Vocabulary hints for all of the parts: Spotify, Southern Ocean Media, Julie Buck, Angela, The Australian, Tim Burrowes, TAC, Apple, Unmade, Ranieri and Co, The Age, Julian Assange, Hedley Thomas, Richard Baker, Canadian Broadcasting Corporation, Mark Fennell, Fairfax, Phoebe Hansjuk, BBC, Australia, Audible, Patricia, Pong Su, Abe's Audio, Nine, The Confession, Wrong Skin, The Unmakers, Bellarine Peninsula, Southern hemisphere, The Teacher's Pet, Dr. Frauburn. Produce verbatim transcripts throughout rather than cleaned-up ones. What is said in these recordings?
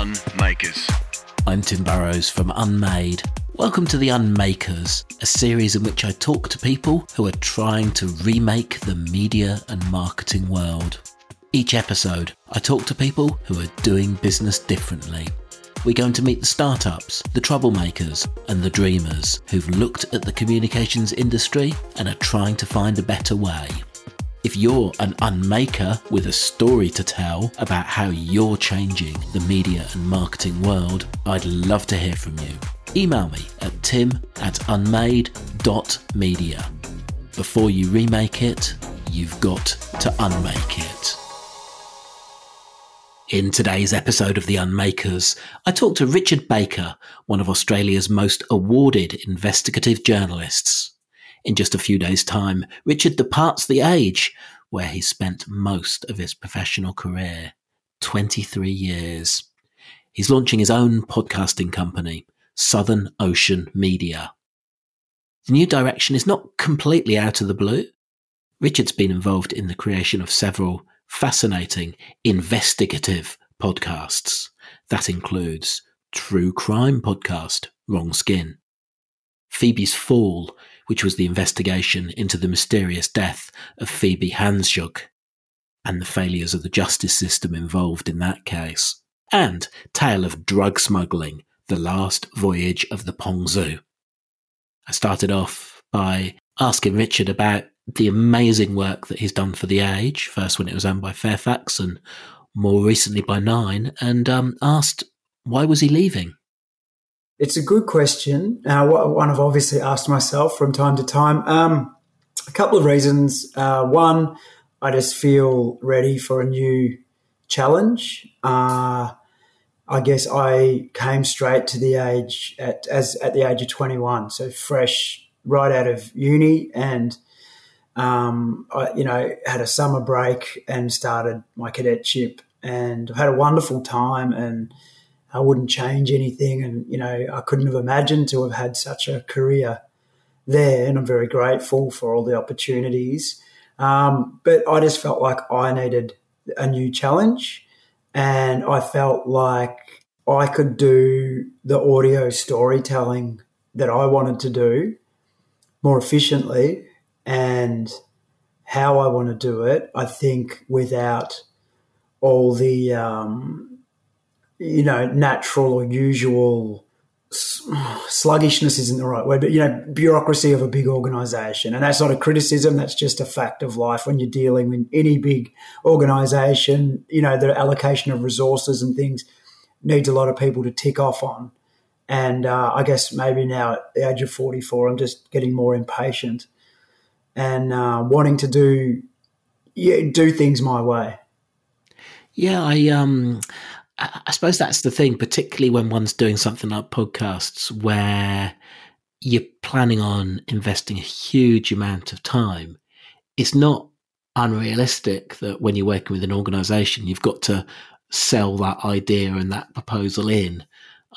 Unmakers. I'm Tim Burrowes from Unmade. Welcome to The Unmakers, a series in which I talk to people who are trying to remake the media and marketing world. Each episode, I talk to people who are doing business differently. We're going to meet the startups, the troublemakers, and the dreamers who've looked at the communications industry and are trying to find a better way. If you're an unmaker with a story to tell about how you're changing the media and marketing world, I'd love to hear from you. Email me at tim at unmade dot media. Before you remake it, you've got to unmake it. In today's episode of The Unmakers, I talk to Richard Baker, one of Australia's most awarded investigative journalists. In just a few days' time, Richard departs The Age, where he spent most of his professional career, twenty-three years. He's launching his own podcasting company, Southern Ocean Media. The new direction is not completely out of the blue. Richard's been involved in the creation of several fascinating investigative podcasts. That includes true crime podcast, Wrong Skin, Phoebe's Fall, which was the investigation into the mysterious death of Phoebe Hansjuk and the failures of the justice system involved in that case, and Tale of Drug Smuggling, The Last Voyage of the Pong Su. I started off by asking Richard about the amazing work that he's done for The Age, first when it was owned by Fairfax and more recently by Nine, and um, asked why was he leaving? It's a good question, uh, one I've obviously asked myself from time to time. Um, a couple of reasons. Uh, one, I just feel ready for a new challenge. Uh, I guess I came straight to the age at as at the age of twenty-one, so fresh right out of uni, and um, I, you know, had a summer break and started my cadetship, and I've had a wonderful time and I wouldn't change anything, and, you know, I couldn't have imagined to have had such a career there, and I'm very grateful for all the opportunities. Um, but I just felt like I needed a new challenge, and I felt like I could do the audio storytelling that I wanted to do more efficiently and how I want to do it, I think, without all the um, – you know, natural or usual sluggishness isn't the right word, but, you know, bureaucracy of a big organisation. And that's not a criticism, that's just a fact of life when you're dealing with any big organisation. You know, the allocation of resources and things needs a lot of people to tick off on. And uh, I guess maybe now at the age of forty-four, I'm just getting more impatient and uh, wanting to do yeah, do things my way. Yeah, I... um. I suppose that's the thing, particularly when one's doing something like podcasts where you're planning on investing a huge amount of time. It's not unrealistic that when you're working with an organisation, you've got to sell that idea and that proposal in.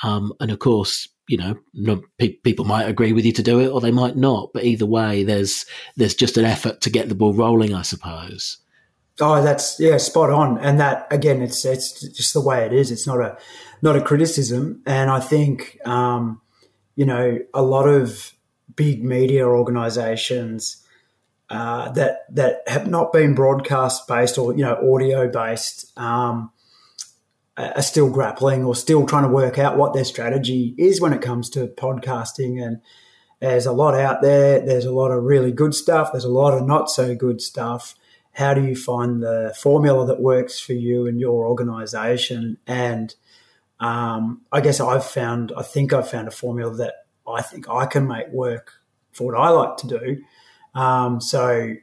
Um, and of course, you know, no, pe- people might agree with you to do it or they might not. But either way, there's there's just an effort to get the ball rolling, I suppose. Oh, that's, yeah, spot on. And that, again, it's it's just the way it is. It's not a not a criticism. And I think, um, you know, a lot of big media organisations uh, that that have not been broadcast-based or, you know, audio-based um, are still grappling or still trying to work out what their strategy is when it comes to podcasting. And there's a lot out there. There's a lot of really good stuff. There's a lot of not-so-good stuff. How do you find the formula that works for you and your organisation? And um, I guess I've found, I think I've found a formula that I think I can make work for what I like to do. Um, so,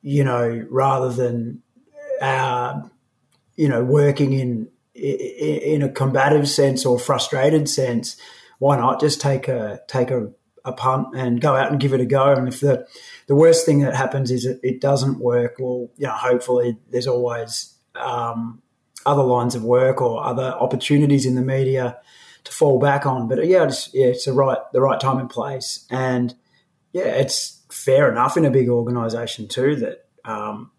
you know, rather than, uh, you know, working in, in a combative sense or frustrated sense, why not just take a, take a, a punt and go out and give it a go? And if the the worst thing that happens is it, it doesn't work, well, you know, hopefully there's always um, other lines of work or other opportunities in the media to fall back on. But yeah, it's, yeah, it's the right the right time and place. And yeah, it's fair enough in a big organisation too that um,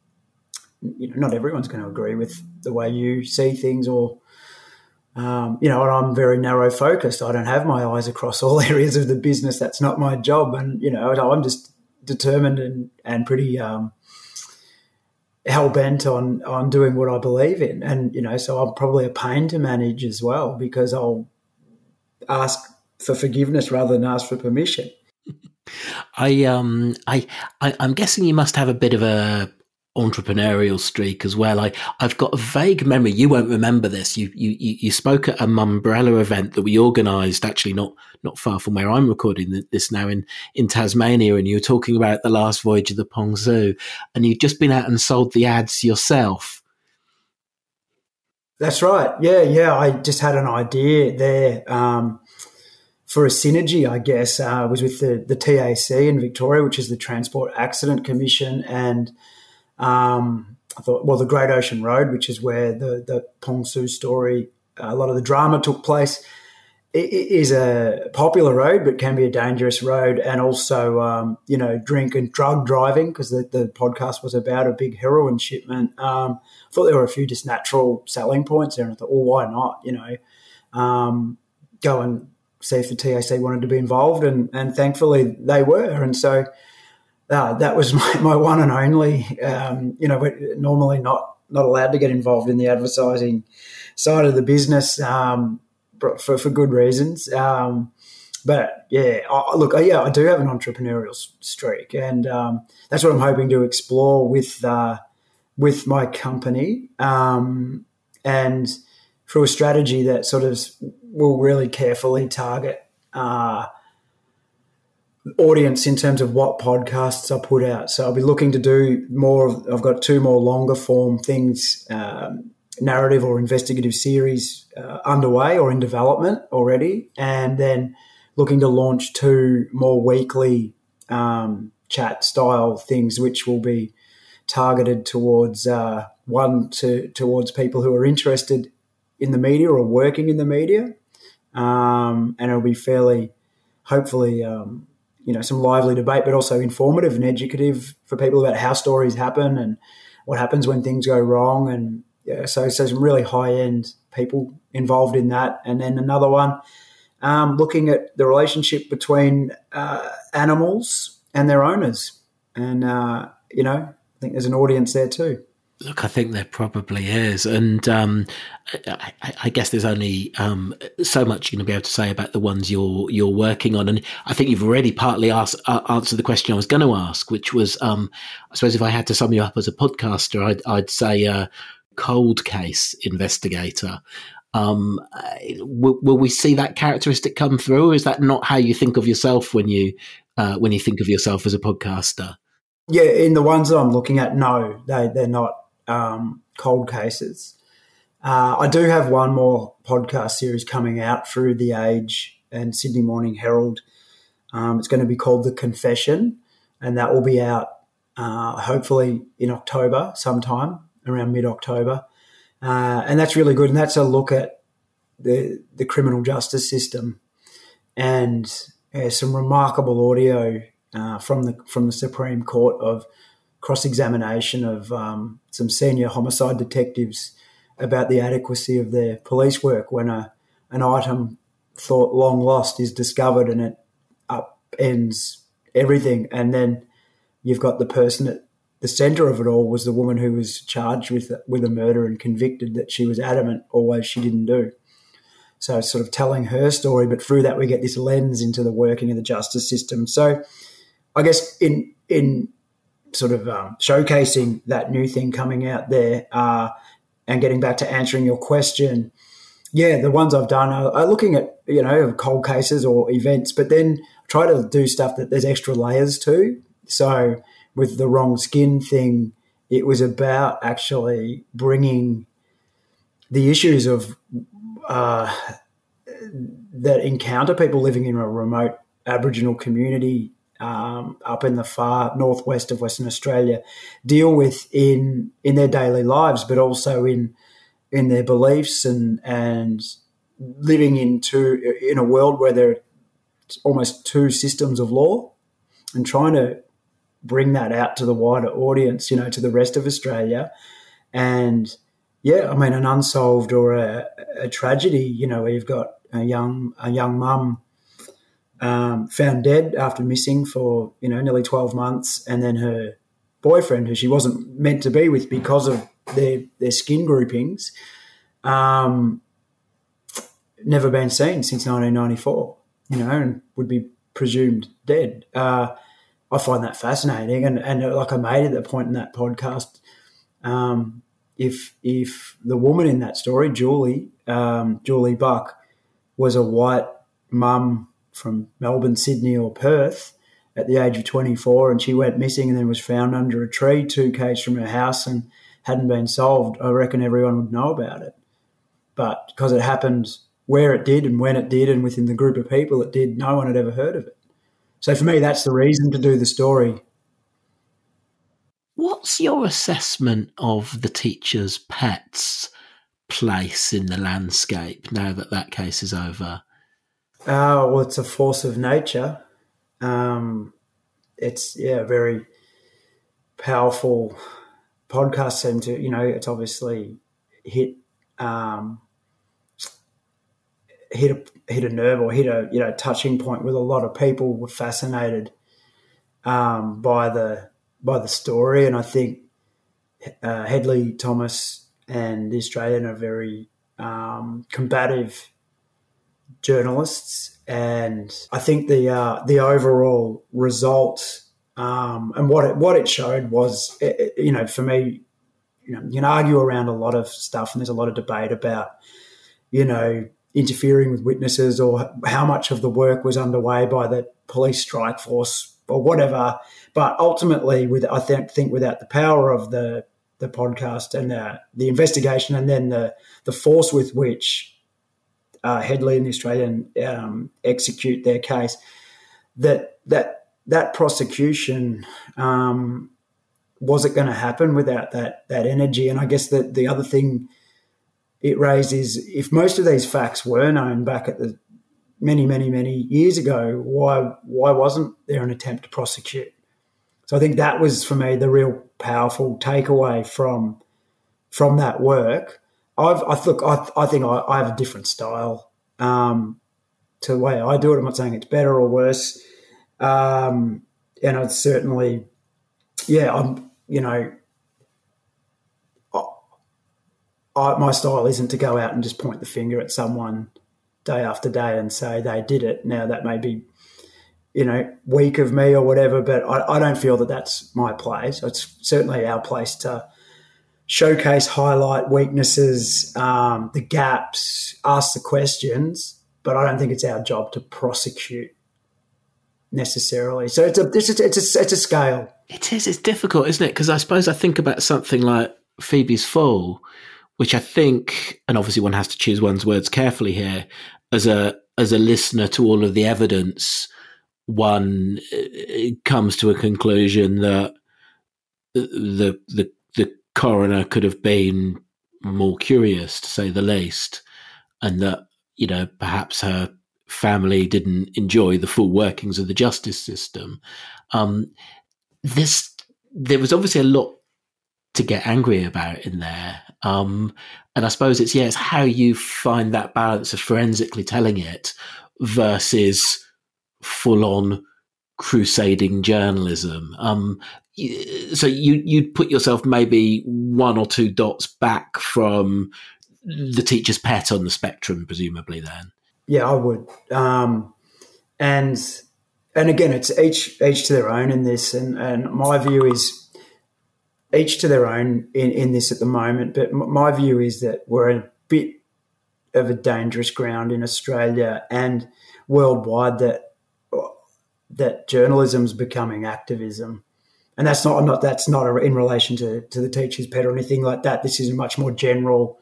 you know, not everyone's going to agree with the way you see things or Um, you know, and I'm very narrow focused. I don't have my eyes across all areas of the business. That's not my job. And, you know, I'm just determined and, and pretty um, hell-bent on, on doing what I believe in. And, you know, so I'm probably a pain to manage as well, because I'll ask for forgiveness rather than ask for permission. I, um, I, I, I'm guessing you must have a bit of a entrepreneurial streak as well. I, I've got a vague memory. You won't remember this. You, you, you spoke at an umbrella event that we organised, actually not, not far from where I'm recording this now, in, in Tasmania, and you were talking about the last voyage of the Pong Su, and you'd just been out and sold the ads yourself. That's right. Yeah, yeah. I just had an idea there. Um, for a synergy, I guess, uh, was with the, the T A C in Victoria, which is the Transport Accident Commission, and um, I thought, well, the Great Ocean Road, which is where the, the Pong Su story, a lot of the drama took place, it, it is a popular road but can be a dangerous road, and also, um, you know, drink and drug driving, because the, the podcast was about a big heroin shipment. Um, I thought there were a few just natural selling points there, and I thought, well, why not, you know, um, go and see if the T A C wanted to be involved, and, and thankfully they were. And so uh, that was my, my one and only. Um, you know, we're normally not, not allowed to get involved in the advertising side of the business, um, for, for good reasons. Um, but, yeah, I, look, yeah, I do have an entrepreneurial streak, and um, that's what I'm hoping to explore with uh, with my company, um, and through a strategy that sort of will really carefully target uh, audience in terms of what podcasts I put out. So I'll be looking to do more of, I've got two more longer form things, um, narrative or investigative series uh, underway or in development already, and then looking to launch two more weekly um, chat style things, which will be targeted towards uh, one to towards people who are interested in the media or working in the media. Um, and it'll be fairly, hopefully, um, you know, some lively debate, but also informative and educative for people about how stories happen and what happens when things go wrong. And yeah, so, so some really high-end people involved in that. And then another one, um, looking at the relationship between uh, animals and their owners. And, uh, you know, I think there's an audience there too. Look, I think there probably is, and um, I, I guess there's only um, so much you're going to be able to say about the ones you're you're working on. And I think you've already partly asked, uh, answered the question I was going to ask, which was, um, I suppose, if I had to sum you up as a podcaster, I'd, I'd say uh, cold case investigator. Um, will, will we see that characteristic come through, or is that not how you think of yourself when you uh, when you think of yourself as a podcaster? Yeah, in the ones that I'm looking at, no, they they're not. Um, cold cases. Uh, I do have one more podcast series coming out through The Age and Sydney Morning Herald. Um, it's going to be called The Confession, and that will be out uh, hopefully in October sometime, around mid-October. Uh, and that's really good, and that's a look at the, the criminal justice system, and uh, some remarkable audio uh, from the from the Supreme Court of cross-examination of um, some senior homicide detectives about the adequacy of their police work when a an item thought long lost is discovered, and it upends everything. And then you've got the person at the centre of it all was the woman who was charged with with a murder and convicted, that she was adamant always she didn't do. So it's sort of telling her story, but through that we get this lens into the working of the justice system. So I guess in in sort of um, showcasing that new thing coming out there, uh, and getting back to answering your question, yeah, the ones I've done are, are looking at, you know, cold cases or events, but then try to do stuff that there's extra layers to. So with the Wrong Skin thing, it was about actually bringing the issues of uh, that encounter people living in a remote Aboriginal community Um, up in the far northwest of Western Australia deal with in in their daily lives, but also in in their beliefs and and living into in a world where there are almost two systems of law, and trying to bring that out to the wider audience, you know, to the rest of Australia, and yeah, I mean, an unsolved or a, a tragedy, you know, where you've got a young a young mum um, found dead after missing for, you know, nearly twelve months, and then her boyfriend, who she wasn't meant to be with because of their their skin groupings, um, never been seen since nineteen ninety-four, you know, and would be presumed dead. Uh, I find that fascinating, and, and like I made at the point in that podcast, um, if if the woman in that story, Julie, um, Julie Buck, was a white mum from Melbourne, Sydney or Perth at the age of twenty-four, and she went missing and then was found under a tree two k's from her house and hadn't been solved, I reckon everyone would know about it. But because it happened where it did and when it did and within the group of people it did, no one had ever heard of it. So for me, that's the reason to do the story. What's your assessment of The Teacher's Pet's place in the landscape now that that case is over? Uh, well, it's a force of nature. Um, it's, yeah, a very powerful podcast. Seemed to, you know, it's obviously hit um, hit a, hit a nerve or hit a, you know, touching point with a lot of people were fascinated um, by the by the story, and I think uh, Hedley Thomas and The Australian are very um, combative journalists, and I think the uh, the overall result um, and what it what it showed was, it, you know, for me, you know, you can argue around a lot of stuff, and there's a lot of debate about, you know, interfering with witnesses or how much of the work was underway by the police strike force or whatever. But ultimately, with I think, think without the power of the the podcast and the, the investigation, and then the the force with which uh, Hedley and The Australian um, execute their case, that that that prosecution um, wasn't going to happen without that that energy. And I guess that the other thing it raised is, if most of these facts were known back at the many many many years ago, why why wasn't there an attempt to prosecute? So I think that was, for me, the real powerful takeaway from from that work. I've, I look, I, I think I, I have a different style um, to the way I do it. I'm not saying it's better or worse, um, and I'd certainly, yeah, I'm, you know, I, I, my style isn't to go out and just point the finger at someone day after day and say they did it. Now, that may be, you know, weak of me or whatever, but I, I don't feel that that's my place. It's certainly our place to showcase, highlight weaknesses, um, the gaps, ask the questions, but I don't think it's our job to prosecute necessarily. So it's a it's a, it's a, it's a scale. It is. It's difficult, isn't it? Because I suppose I think about something like Phoebe's Fall, which I think, and obviously one has to choose one's words carefully here, as a as a listener to all of the evidence, one comes to a conclusion that the the the coroner could have been more curious, to say the least, and that, you know, perhaps her family didn't enjoy the full workings of the justice system. Um, this there was obviously a lot to get angry about in there, um, and I suppose it's yeah, it's how you find that balance of forensically telling it versus full-on crusading journalism. Um, so you, you'd put yourself maybe one or two dots back from The Teacher's Pet on the spectrum, presumably, then. Yeah, I would. Um, and and again, it's each each to their own in this, and, and my view is each to their own in, in this at the moment, but my view is that we're a bit of a dangerous ground in Australia and worldwide, that that journalism's becoming activism, and that's not. I'm not. That's not a, in relation to, to The Teacher's Pet or anything like that. This is a much more general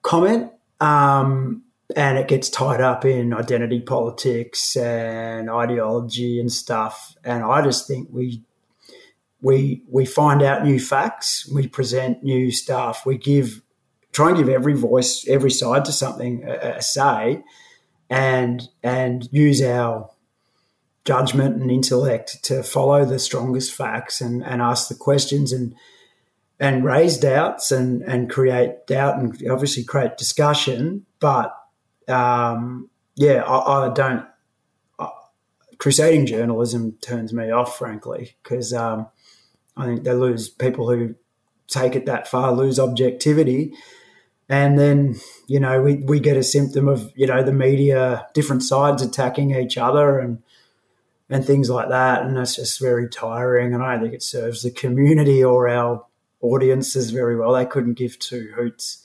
comment, um, and it gets tied up in identity politics and ideology and stuff. And I just think we we we find out new facts, we present new stuff, we give try and give every voice, every side to something a, a say, and and use our judgment and intellect to follow the strongest facts and, and ask the questions. And and raise doubts and, and create doubt and obviously create discussion. But, um, yeah, I, I don't uh, – crusading journalism turns me off, frankly, because um, I think they lose – people who take it that far lose objectivity. And then, you know, we, we get a symptom of, you know, the media, different sides attacking each other and and things like that. And that's just very tiring. And I don't think it serves the community or our audiences very well. They couldn't give two hoots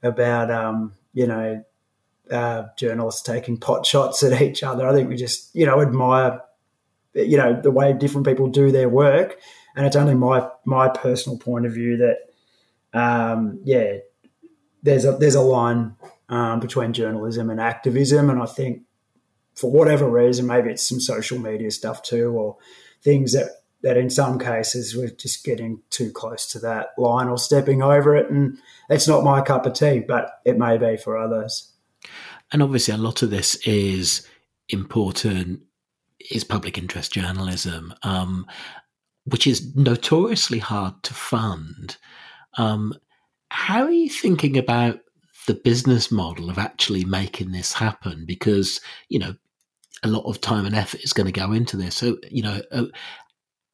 about, um, you know, uh, journalists taking pot shots at each other. I think we just, you know, admire, you know, the way different people do their work. And it's only my my personal point of view that, um, yeah, There's a there's a line um, between journalism and activism, and I think for whatever reason, maybe it's some social media stuff too, or things that, that in some cases we're just getting too close to that line or stepping over it, and it's not my cup of tea, but it may be for others. And obviously a lot of this is important, is public interest journalism, um, which is notoriously hard to fund. Um How are you thinking about the business model of actually making this happen? Because, you know, a lot of time and effort is going to go into this. So, you know, uh,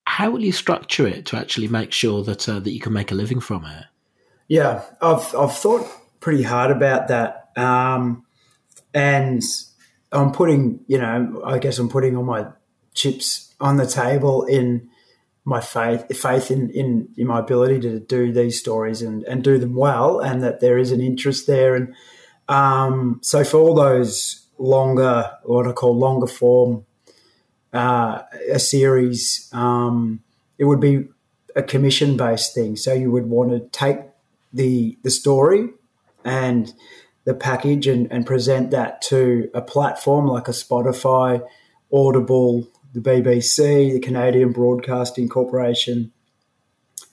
how will you structure it to actually make sure that uh, that you can make a living from it? Yeah, I've I've thought pretty hard about that, um, and I'm putting, you know, I guess I'm putting all my chips on the table in. My faith, faith in, in, in my ability to do these stories and, and do them well, and that there is an interest there. And um, so for all those longer, what I call longer form, uh, a series, um, it would be a commission based thing. So you would want to take the the story and the package and, and present that to a platform like a Spotify, Audible, the B B C, the Canadian Broadcasting Corporation,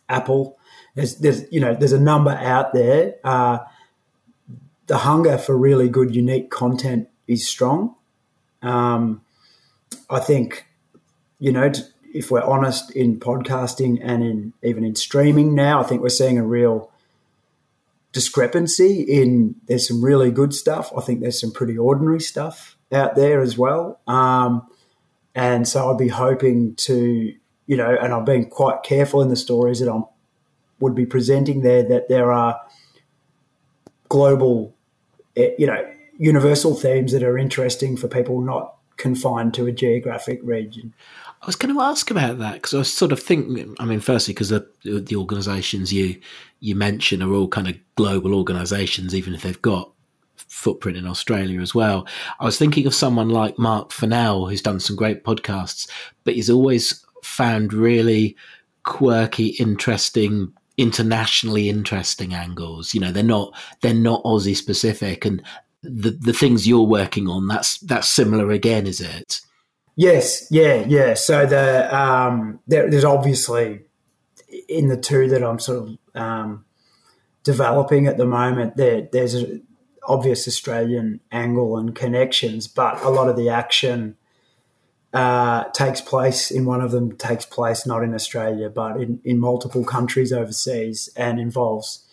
Apple. There's, there's you know, there's a number out there. Uh, the hunger for really good, unique content is strong. Um, I think, you know, if we're honest, in podcasting and in even in streaming now, I think we're seeing a real discrepancy in there's some really good stuff. I think there's some pretty ordinary stuff out there as well. Um And so I'd be hoping to, you know, and I've been quite careful in the stories that I would be presenting there, that there are global, you know, universal themes that are interesting for people not confined to a geographic region. I was going to ask about that because I was sort of thinking, I mean, firstly, because the, the organisations you, you mention are all kind of global organisations, even if they've got footprint in Australia as well. I was thinking of someone like Mark Fennell, who's done some great podcasts, but he's always found really quirky, interesting, internationally interesting angles. You know, they're not they're not Aussie specific, and the the things you're working on, that's that's similar again, is it? Yes, yeah, yeah. So the um, there, there's obviously in the two that I'm sort of um, developing at the moment. There, there's a obvious Australian angle and connections, but a lot of the action uh, takes place in one of them takes place not in Australia but in, in multiple countries overseas, and involves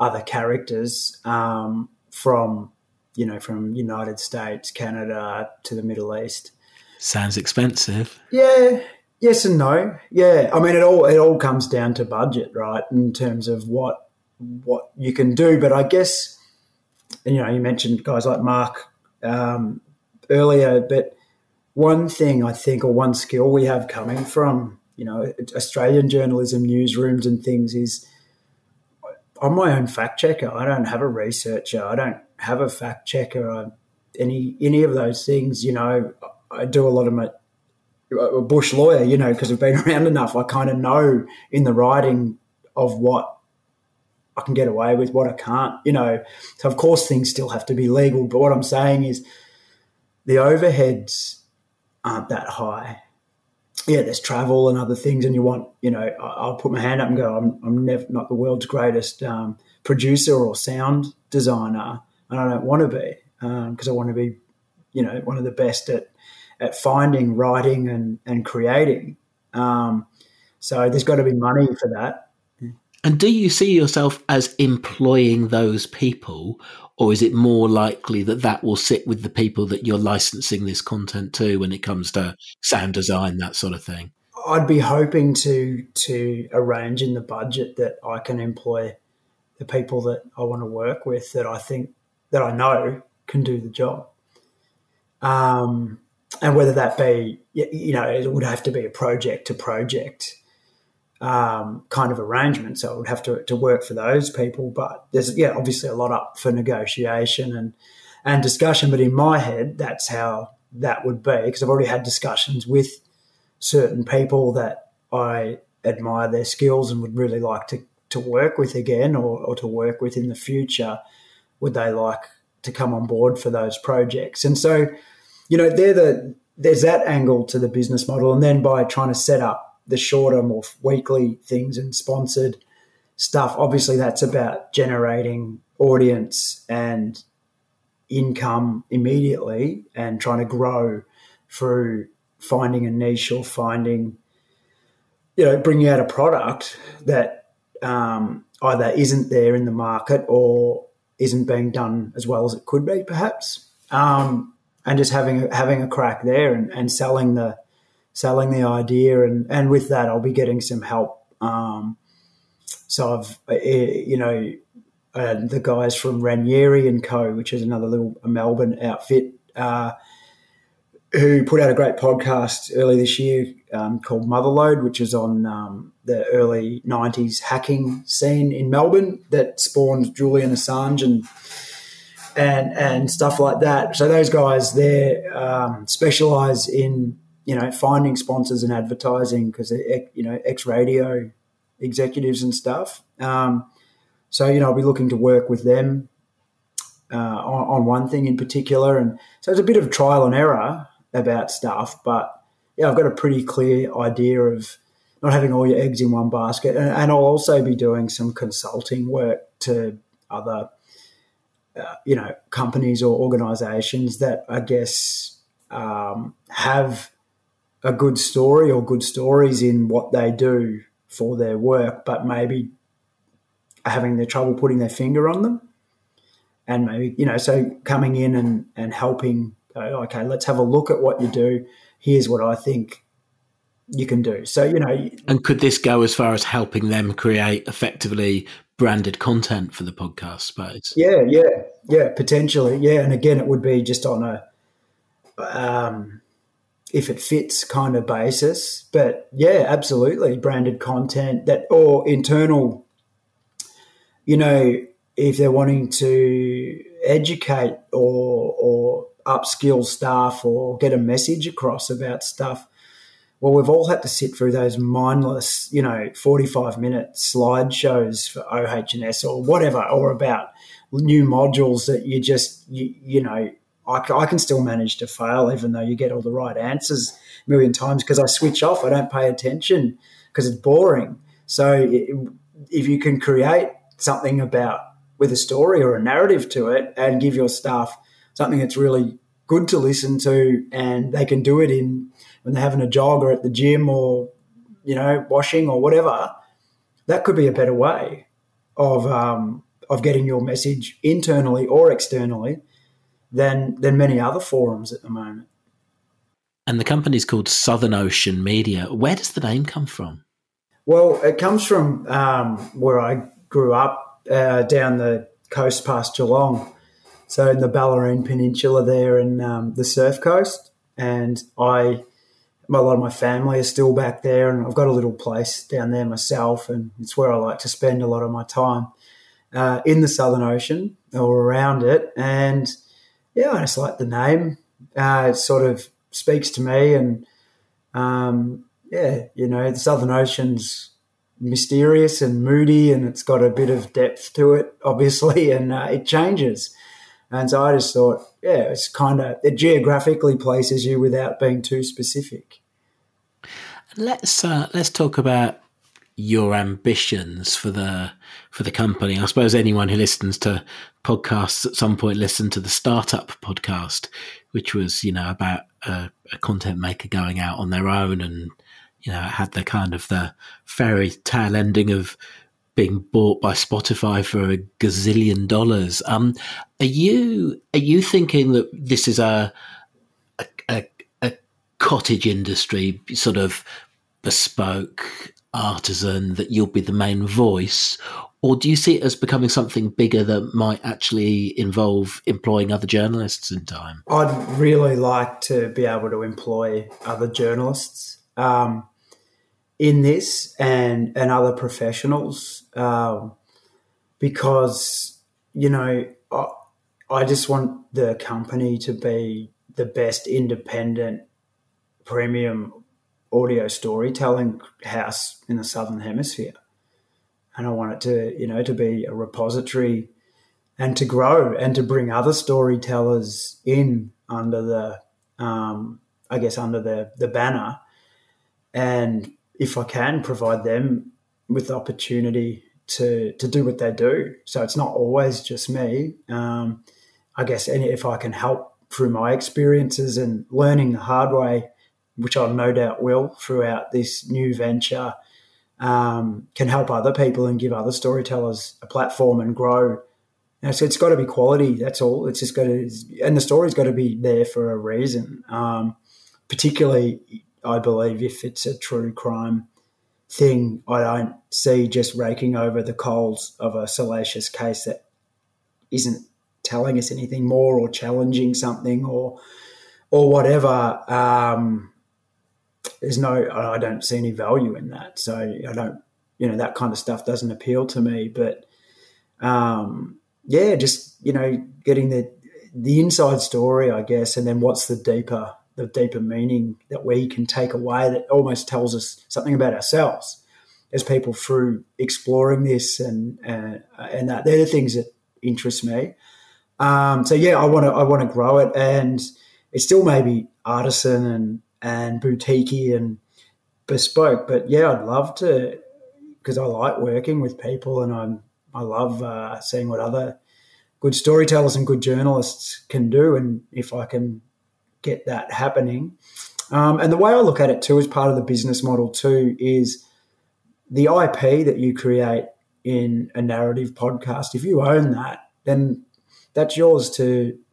other characters um, from, you know, from United States, Canada to the Middle East. Sounds expensive. Yeah. Yes and no. Yeah. I mean, it all it all comes down to budget, right? In terms of what what you can do, but I guess. And, you know, you mentioned guys like Mark um, earlier, but one thing I think, or one skill we have coming from, you know, Australian journalism, newsrooms and things is I'm my own fact checker. I don't have a researcher. I don't have a fact checker. I, any any of those things, you know, I do a lot of my a bush lawyer, you know, because I've been around enough. I kind of know in the writing of what I can get away with, what I can't, you know. So, of course, things still have to be legal. But what I'm saying is the overheads aren't that high. Yeah, there's travel and other things, and you want, you know, I'll put my hand up and go, I'm, I'm never, not the world's greatest um, producer or sound designer, and I don't want to be because um, I want to be, you know, one of the best at, at finding, writing and, and creating. Um, so there's got to be money for that. And do you see yourself as employing those people, or is it more likely that that will sit with the people that you're licensing this content to when it comes to sound design, that sort of thing? I'd be hoping to to arrange in the budget that I can employ the people that I want to work with that I think that I know can do the job. Um, and whether that be, you know, it would have to be a project to project um, kind of arrangement. So I would have to, to work for those people, but there's yeah, obviously a lot up for negotiation and, and discussion. But in my head, that's how that would be, because I've already had discussions with certain people that I admire their skills and would really like to, to work with again or, or to work with in the future. Would they like to come on board for those projects? And so, you know, they're the, there's that angle to the business model. And then by trying to set up the shorter, more weekly things and sponsored stuff, obviously that's about generating audience and income immediately and trying to grow through finding a niche or finding, you know, bringing out a product that um, either isn't there in the market or isn't being done as well as it could be, perhaps, um, and just having having a crack there and, and selling the selling the idea, and, and with that, I'll be getting some help. Um, so I've you know uh, the guys from Ranieri and Co, which is another little Melbourne outfit, uh, who put out a great podcast early this year um, called Motherload, which is on um, the early nineties hacking scene in Melbourne that spawned Julian Assange and and and stuff like that. So those guys there um, specialise in, you know, finding sponsors and advertising because they're, you know, ex-radio executives and stuff. Um, so, you know, I'll be looking to work with them uh, on, on one thing in particular. And so it's a bit of trial and error about stuff, but yeah, I've got a pretty clear idea of not having all your eggs in one basket, and, and I'll also be doing some consulting work to other, uh, you know, companies or organisations that I guess um, have a good story or good stories in what they do for their work, but maybe having their trouble putting their finger on them, and maybe, you know, so coming in and and helping. Okay, let's have a look at what you do. Here's what I think you can do. So, you know. And could this go as far as helping them create effectively branded content for the podcast space? Yeah, yeah, yeah, potentially. Yeah, and again, it would be just on a um, if it fits kind of basis. But, yeah, absolutely, branded content that or internal, you know, if they're wanting to educate or or upskill staff or get a message across about stuff. Well, we've all had to sit through those mindless, you know, forty-five minute slideshows for O H and S or whatever, or about new modules that you just, you, you know, I, I can still manage to fail even though you get all the right answers a million times because I switch off, I don't pay attention because it's boring. So it, if you can create something about with a story or a narrative to it and give your staff something that's really good to listen to and they can do it in when they're having a jog or at the gym or, you know, washing or whatever, that could be a better way of um, of getting your message internally or externally than than many other forums at the moment. And the company's called Southern Ocean Media. Where does the name come from? Well, it comes from um, where I grew up uh, down the coast past Geelong. So in the Bellarine Peninsula there and um, the surf coast, and I, a lot of my family is still back there, and I've got a little place down there myself, and it's where I like to spend a lot of my time uh, in the Southern Ocean or around it. And, yeah, I just like the name. Uh, it sort of speaks to me and, um, yeah, you know, the Southern Ocean's mysterious and moody and it's got a bit of depth to it, obviously, and uh, it changes. And so I just thought, yeah, it's kind of it geographically places you without being too specific. Let's uh, let's talk about your ambitions for the for the company. I suppose anyone who listens to podcasts at some point listened to the Startup podcast, which was, you know, about a, a content maker going out on their own, and, you know, it had the kind of the fairy tale ending of being bought by Spotify for a gazillion dollars. Um, are you are you thinking that this is a a, a, a cottage industry, sort of bespoke artisan, that you'll be the main voice, or do you see it as becoming something bigger that might actually involve employing other journalists in time? I'd really like to be able to employ other journalists um, in this and, and other professionals um, because, you know, I, I just want the company to be the best independent premium audio storytelling house in the Southern Hemisphere. And I want it to, you know, to be a repository and to grow and to bring other storytellers in under the, um, I guess, under the, the banner. And if I can, provide them with the opportunity to, to do what they do. So it's not always just me. Um, I guess any, if I can help through my experiences and learning the hard way, which I no doubt will throughout this new venture, Um, can help other people and give other storytellers a platform and grow. And so it's got to be quality, that's all. It's just got to, and the story's got to be there for a reason, um, particularly, I believe, if it's a true crime thing. I don't see just raking over the coals of a salacious case that isn't telling us anything more or challenging something or or whatever. Um There's no, I don't see any value in that. So I don't, you know, that kind of stuff doesn't appeal to me. But um, yeah, just, you know, getting the the inside story, I guess, and then what's the deeper, the deeper meaning that we can take away that almost tells us something about ourselves as people through exploring this and and, and that. They're the things that interest me. Um, so yeah, I want to I want to grow it, and it's still maybe artisan and. and boutique-y and bespoke. But, yeah, I'd love to, because I like working with people and I'm, I love uh, seeing what other good storytellers and good journalists can do, and if I can get that happening. Um, and the way I look at it too, as part of the business model too, is the I P that you create in a narrative podcast, if you own that, then that's yours to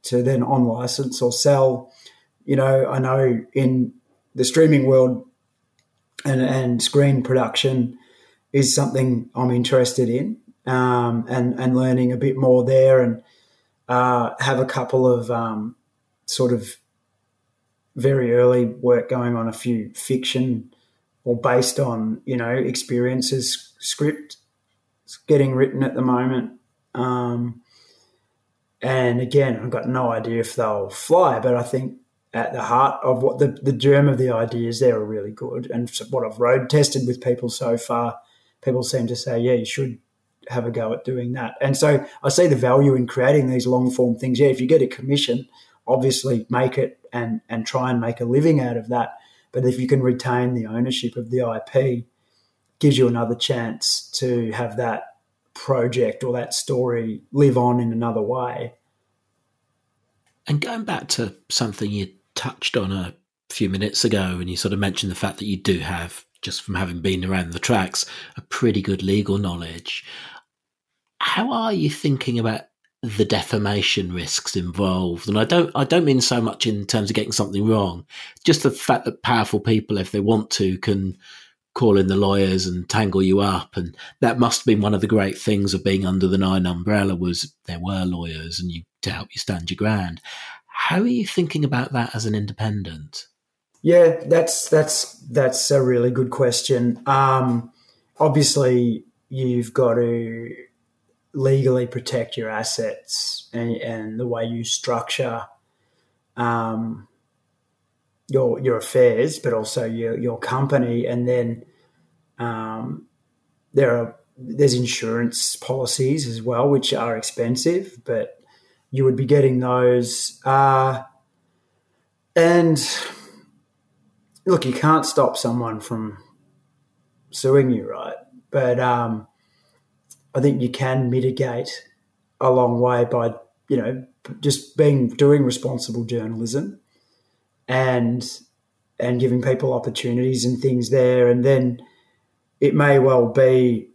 to then on-license or sell. You know, I know in the streaming world and, and screen production is something I'm interested in um, and, and learning a bit more there, and uh, have a couple of um, sort of very early work going on, a few fiction or based on, you know, experiences, script getting written at the moment. Um, and, again, I've got no idea if they'll fly, but I think at the heart of what the, the germ of the ideas there are really good. And what I've road tested with people so far, people seem to say, yeah, you should have a go at doing that. And so I see the value in creating these long-form things. Yeah, if you get a commission, obviously make it and, and try and make a living out of that. But if you can retain the ownership of the I P, it gives you another chance to have that project or that story live on in another way. And going back to something you touched on a few minutes ago, and you sort of mentioned the fact that you do have, just from having been around the tracks, a pretty good legal knowledge. How are you thinking about the defamation risks involved? And I don't I don't mean so much in terms of getting something wrong, just the fact that powerful people, if they want to, can call in the lawyers and tangle you up. And that must have been one of the great things of being under the Nine umbrella, was there were lawyers and you to help you stand your ground. How are you thinking about that as an independent? Yeah, that's that's that's a really good question. Um, obviously, you've got to legally protect your assets and, and the way you structure um, your your affairs, but also your your company. And then um, there are there's insurance policies as well, which are expensive, but you would be getting those. Uh, and, look, you can't stop someone from suing you, right? But um, I think you can mitigate a long way by, you know, just being doing responsible journalism and and giving people opportunities and things there. And then it may well be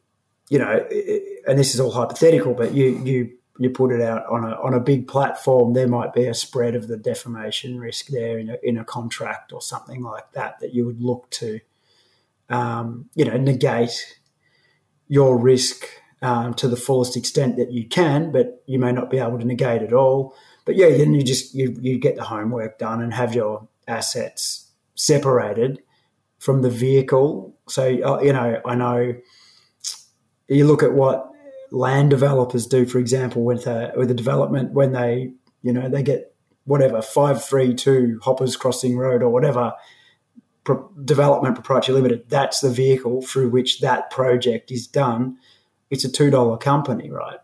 you know, it, and this is all hypothetical, but you you you put it out on a on a big platform, there might be a spread of the defamation risk there in a, in a contract or something like that that you would look to, um, you know, negate your risk um, to the fullest extent that you can, but you may not be able to negate it all. But yeah, then you just you you get the homework done and have your assets separated from the vehicle. So uh, you know, I know you look at what land developers do, for example, with a with a development when they you know they get whatever five three two Hoppers Crossing Road or whatever. Development Proprietary Limited, that's the vehicle through which that project is done. It's a two dollar company, right?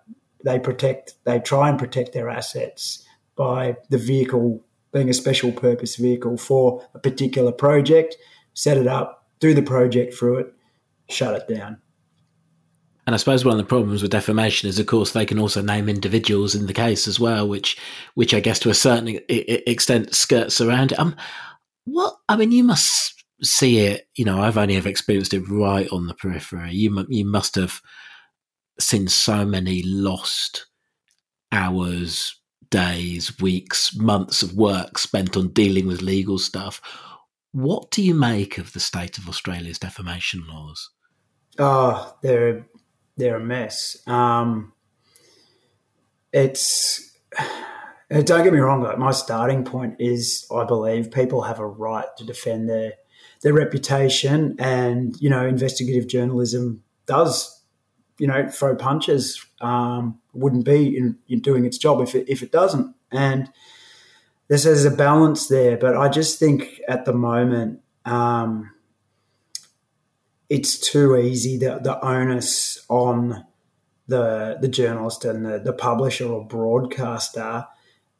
They protect, they try and protect their assets by the vehicle being a special purpose vehicle for a particular project, set it up, do the project through it, shut it down. And I suppose one of the problems with defamation is, of course, they can also name individuals in the case as well, which which I guess to a certain extent skirts around it. Um, What I mean, you must see it. You know, I've only ever experienced it right on the periphery. You you must have seen so many lost hours, days, weeks, months of work spent on dealing with legal stuff. What do you make of the state of Australia's defamation laws? Oh, they're they're a mess. Um, it's. Don't get me wrong, like my starting point is I believe people have a right to defend their their reputation, and, you know, investigative journalism does, you know, throw punches. Um, wouldn't be in, in doing its job if it, if it doesn't. And there's, there's a balance there, but I just think at the moment um, it's too easy, the, the onus on the, the journalist and the, the publisher or broadcaster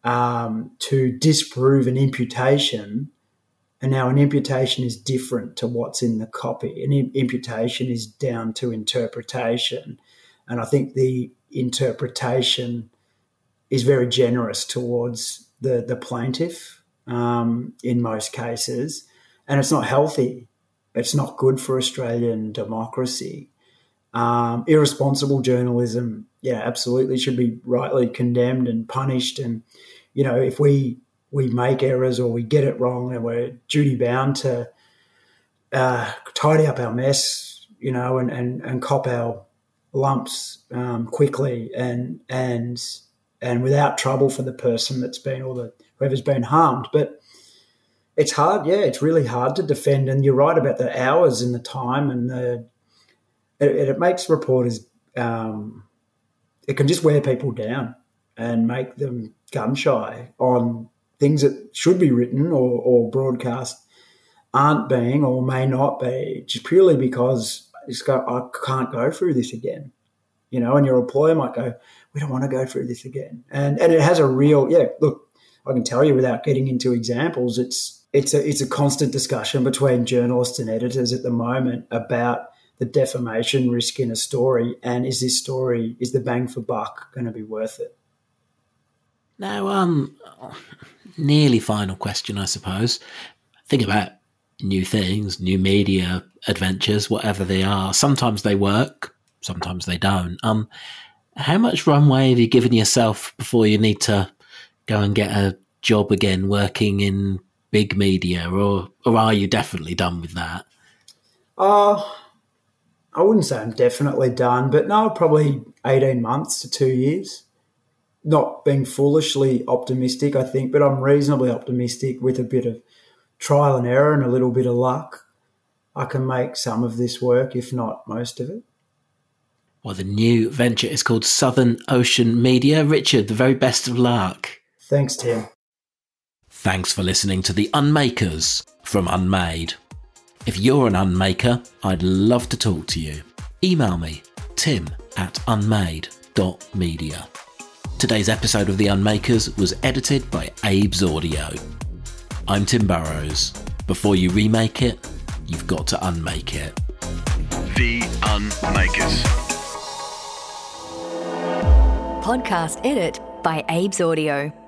Um, to disprove an imputation. And now an imputation is different to what's in the copy. An im- imputation is down to interpretation. And I think the interpretation is very generous towards the, the plaintiff um, in most cases. And it's not healthy. It's not good for Australian democracy. Um, irresponsible journalism, yeah, absolutely should be rightly condemned and punished. And, you know, if we we make errors or we get it wrong, then we're duty bound to uh, tidy up our mess, you know, and, and, and cop our lumps um, quickly and and and without trouble for the person that's been or the whoever's been harmed. But it's hard, yeah, it's really hard to defend. And you're right about the hours and the time and the. It, it makes reporters, um, it can just wear people down and make them gun shy on things that should be written or, or broadcast aren't being or may not be, just purely because it's go, I can't go through this again, you know, and your employer might go, we don't want to go through this again. And and it has a real, yeah, look, I can tell you without getting into examples, it's it's a it's a constant discussion between journalists and editors at the moment about the defamation risk in a story, and is this story, is the bang for buck going to be worth it? Now, um, nearly final question, I suppose. Think about new things, new media adventures, whatever they are. Sometimes they work, sometimes they don't. Um, how much runway have you given yourself before you need to go and get a job again working in big media, or, or are you definitely done with that? Oh... Uh, I wouldn't say I'm definitely done, but no, probably eighteen months to two years. Not being foolishly optimistic, I think, but I'm reasonably optimistic with a bit of trial and error and a little bit of luck. I can make some of this work, if not most of it. Well, the new venture is called Southern Ocean Media. Richard, the very best of luck. Thanks, Tim. Thanks for listening to The Unmakers from Unmade. If you're an unmaker, I'd love to talk to you. Email me, tim at unmade.media. Today's episode of The Unmakers was edited by Abe's Audio. I'm Tim Burrowes. Before you remake it, you've got to unmake it. The Unmakers. Podcast edit by Abe's Audio.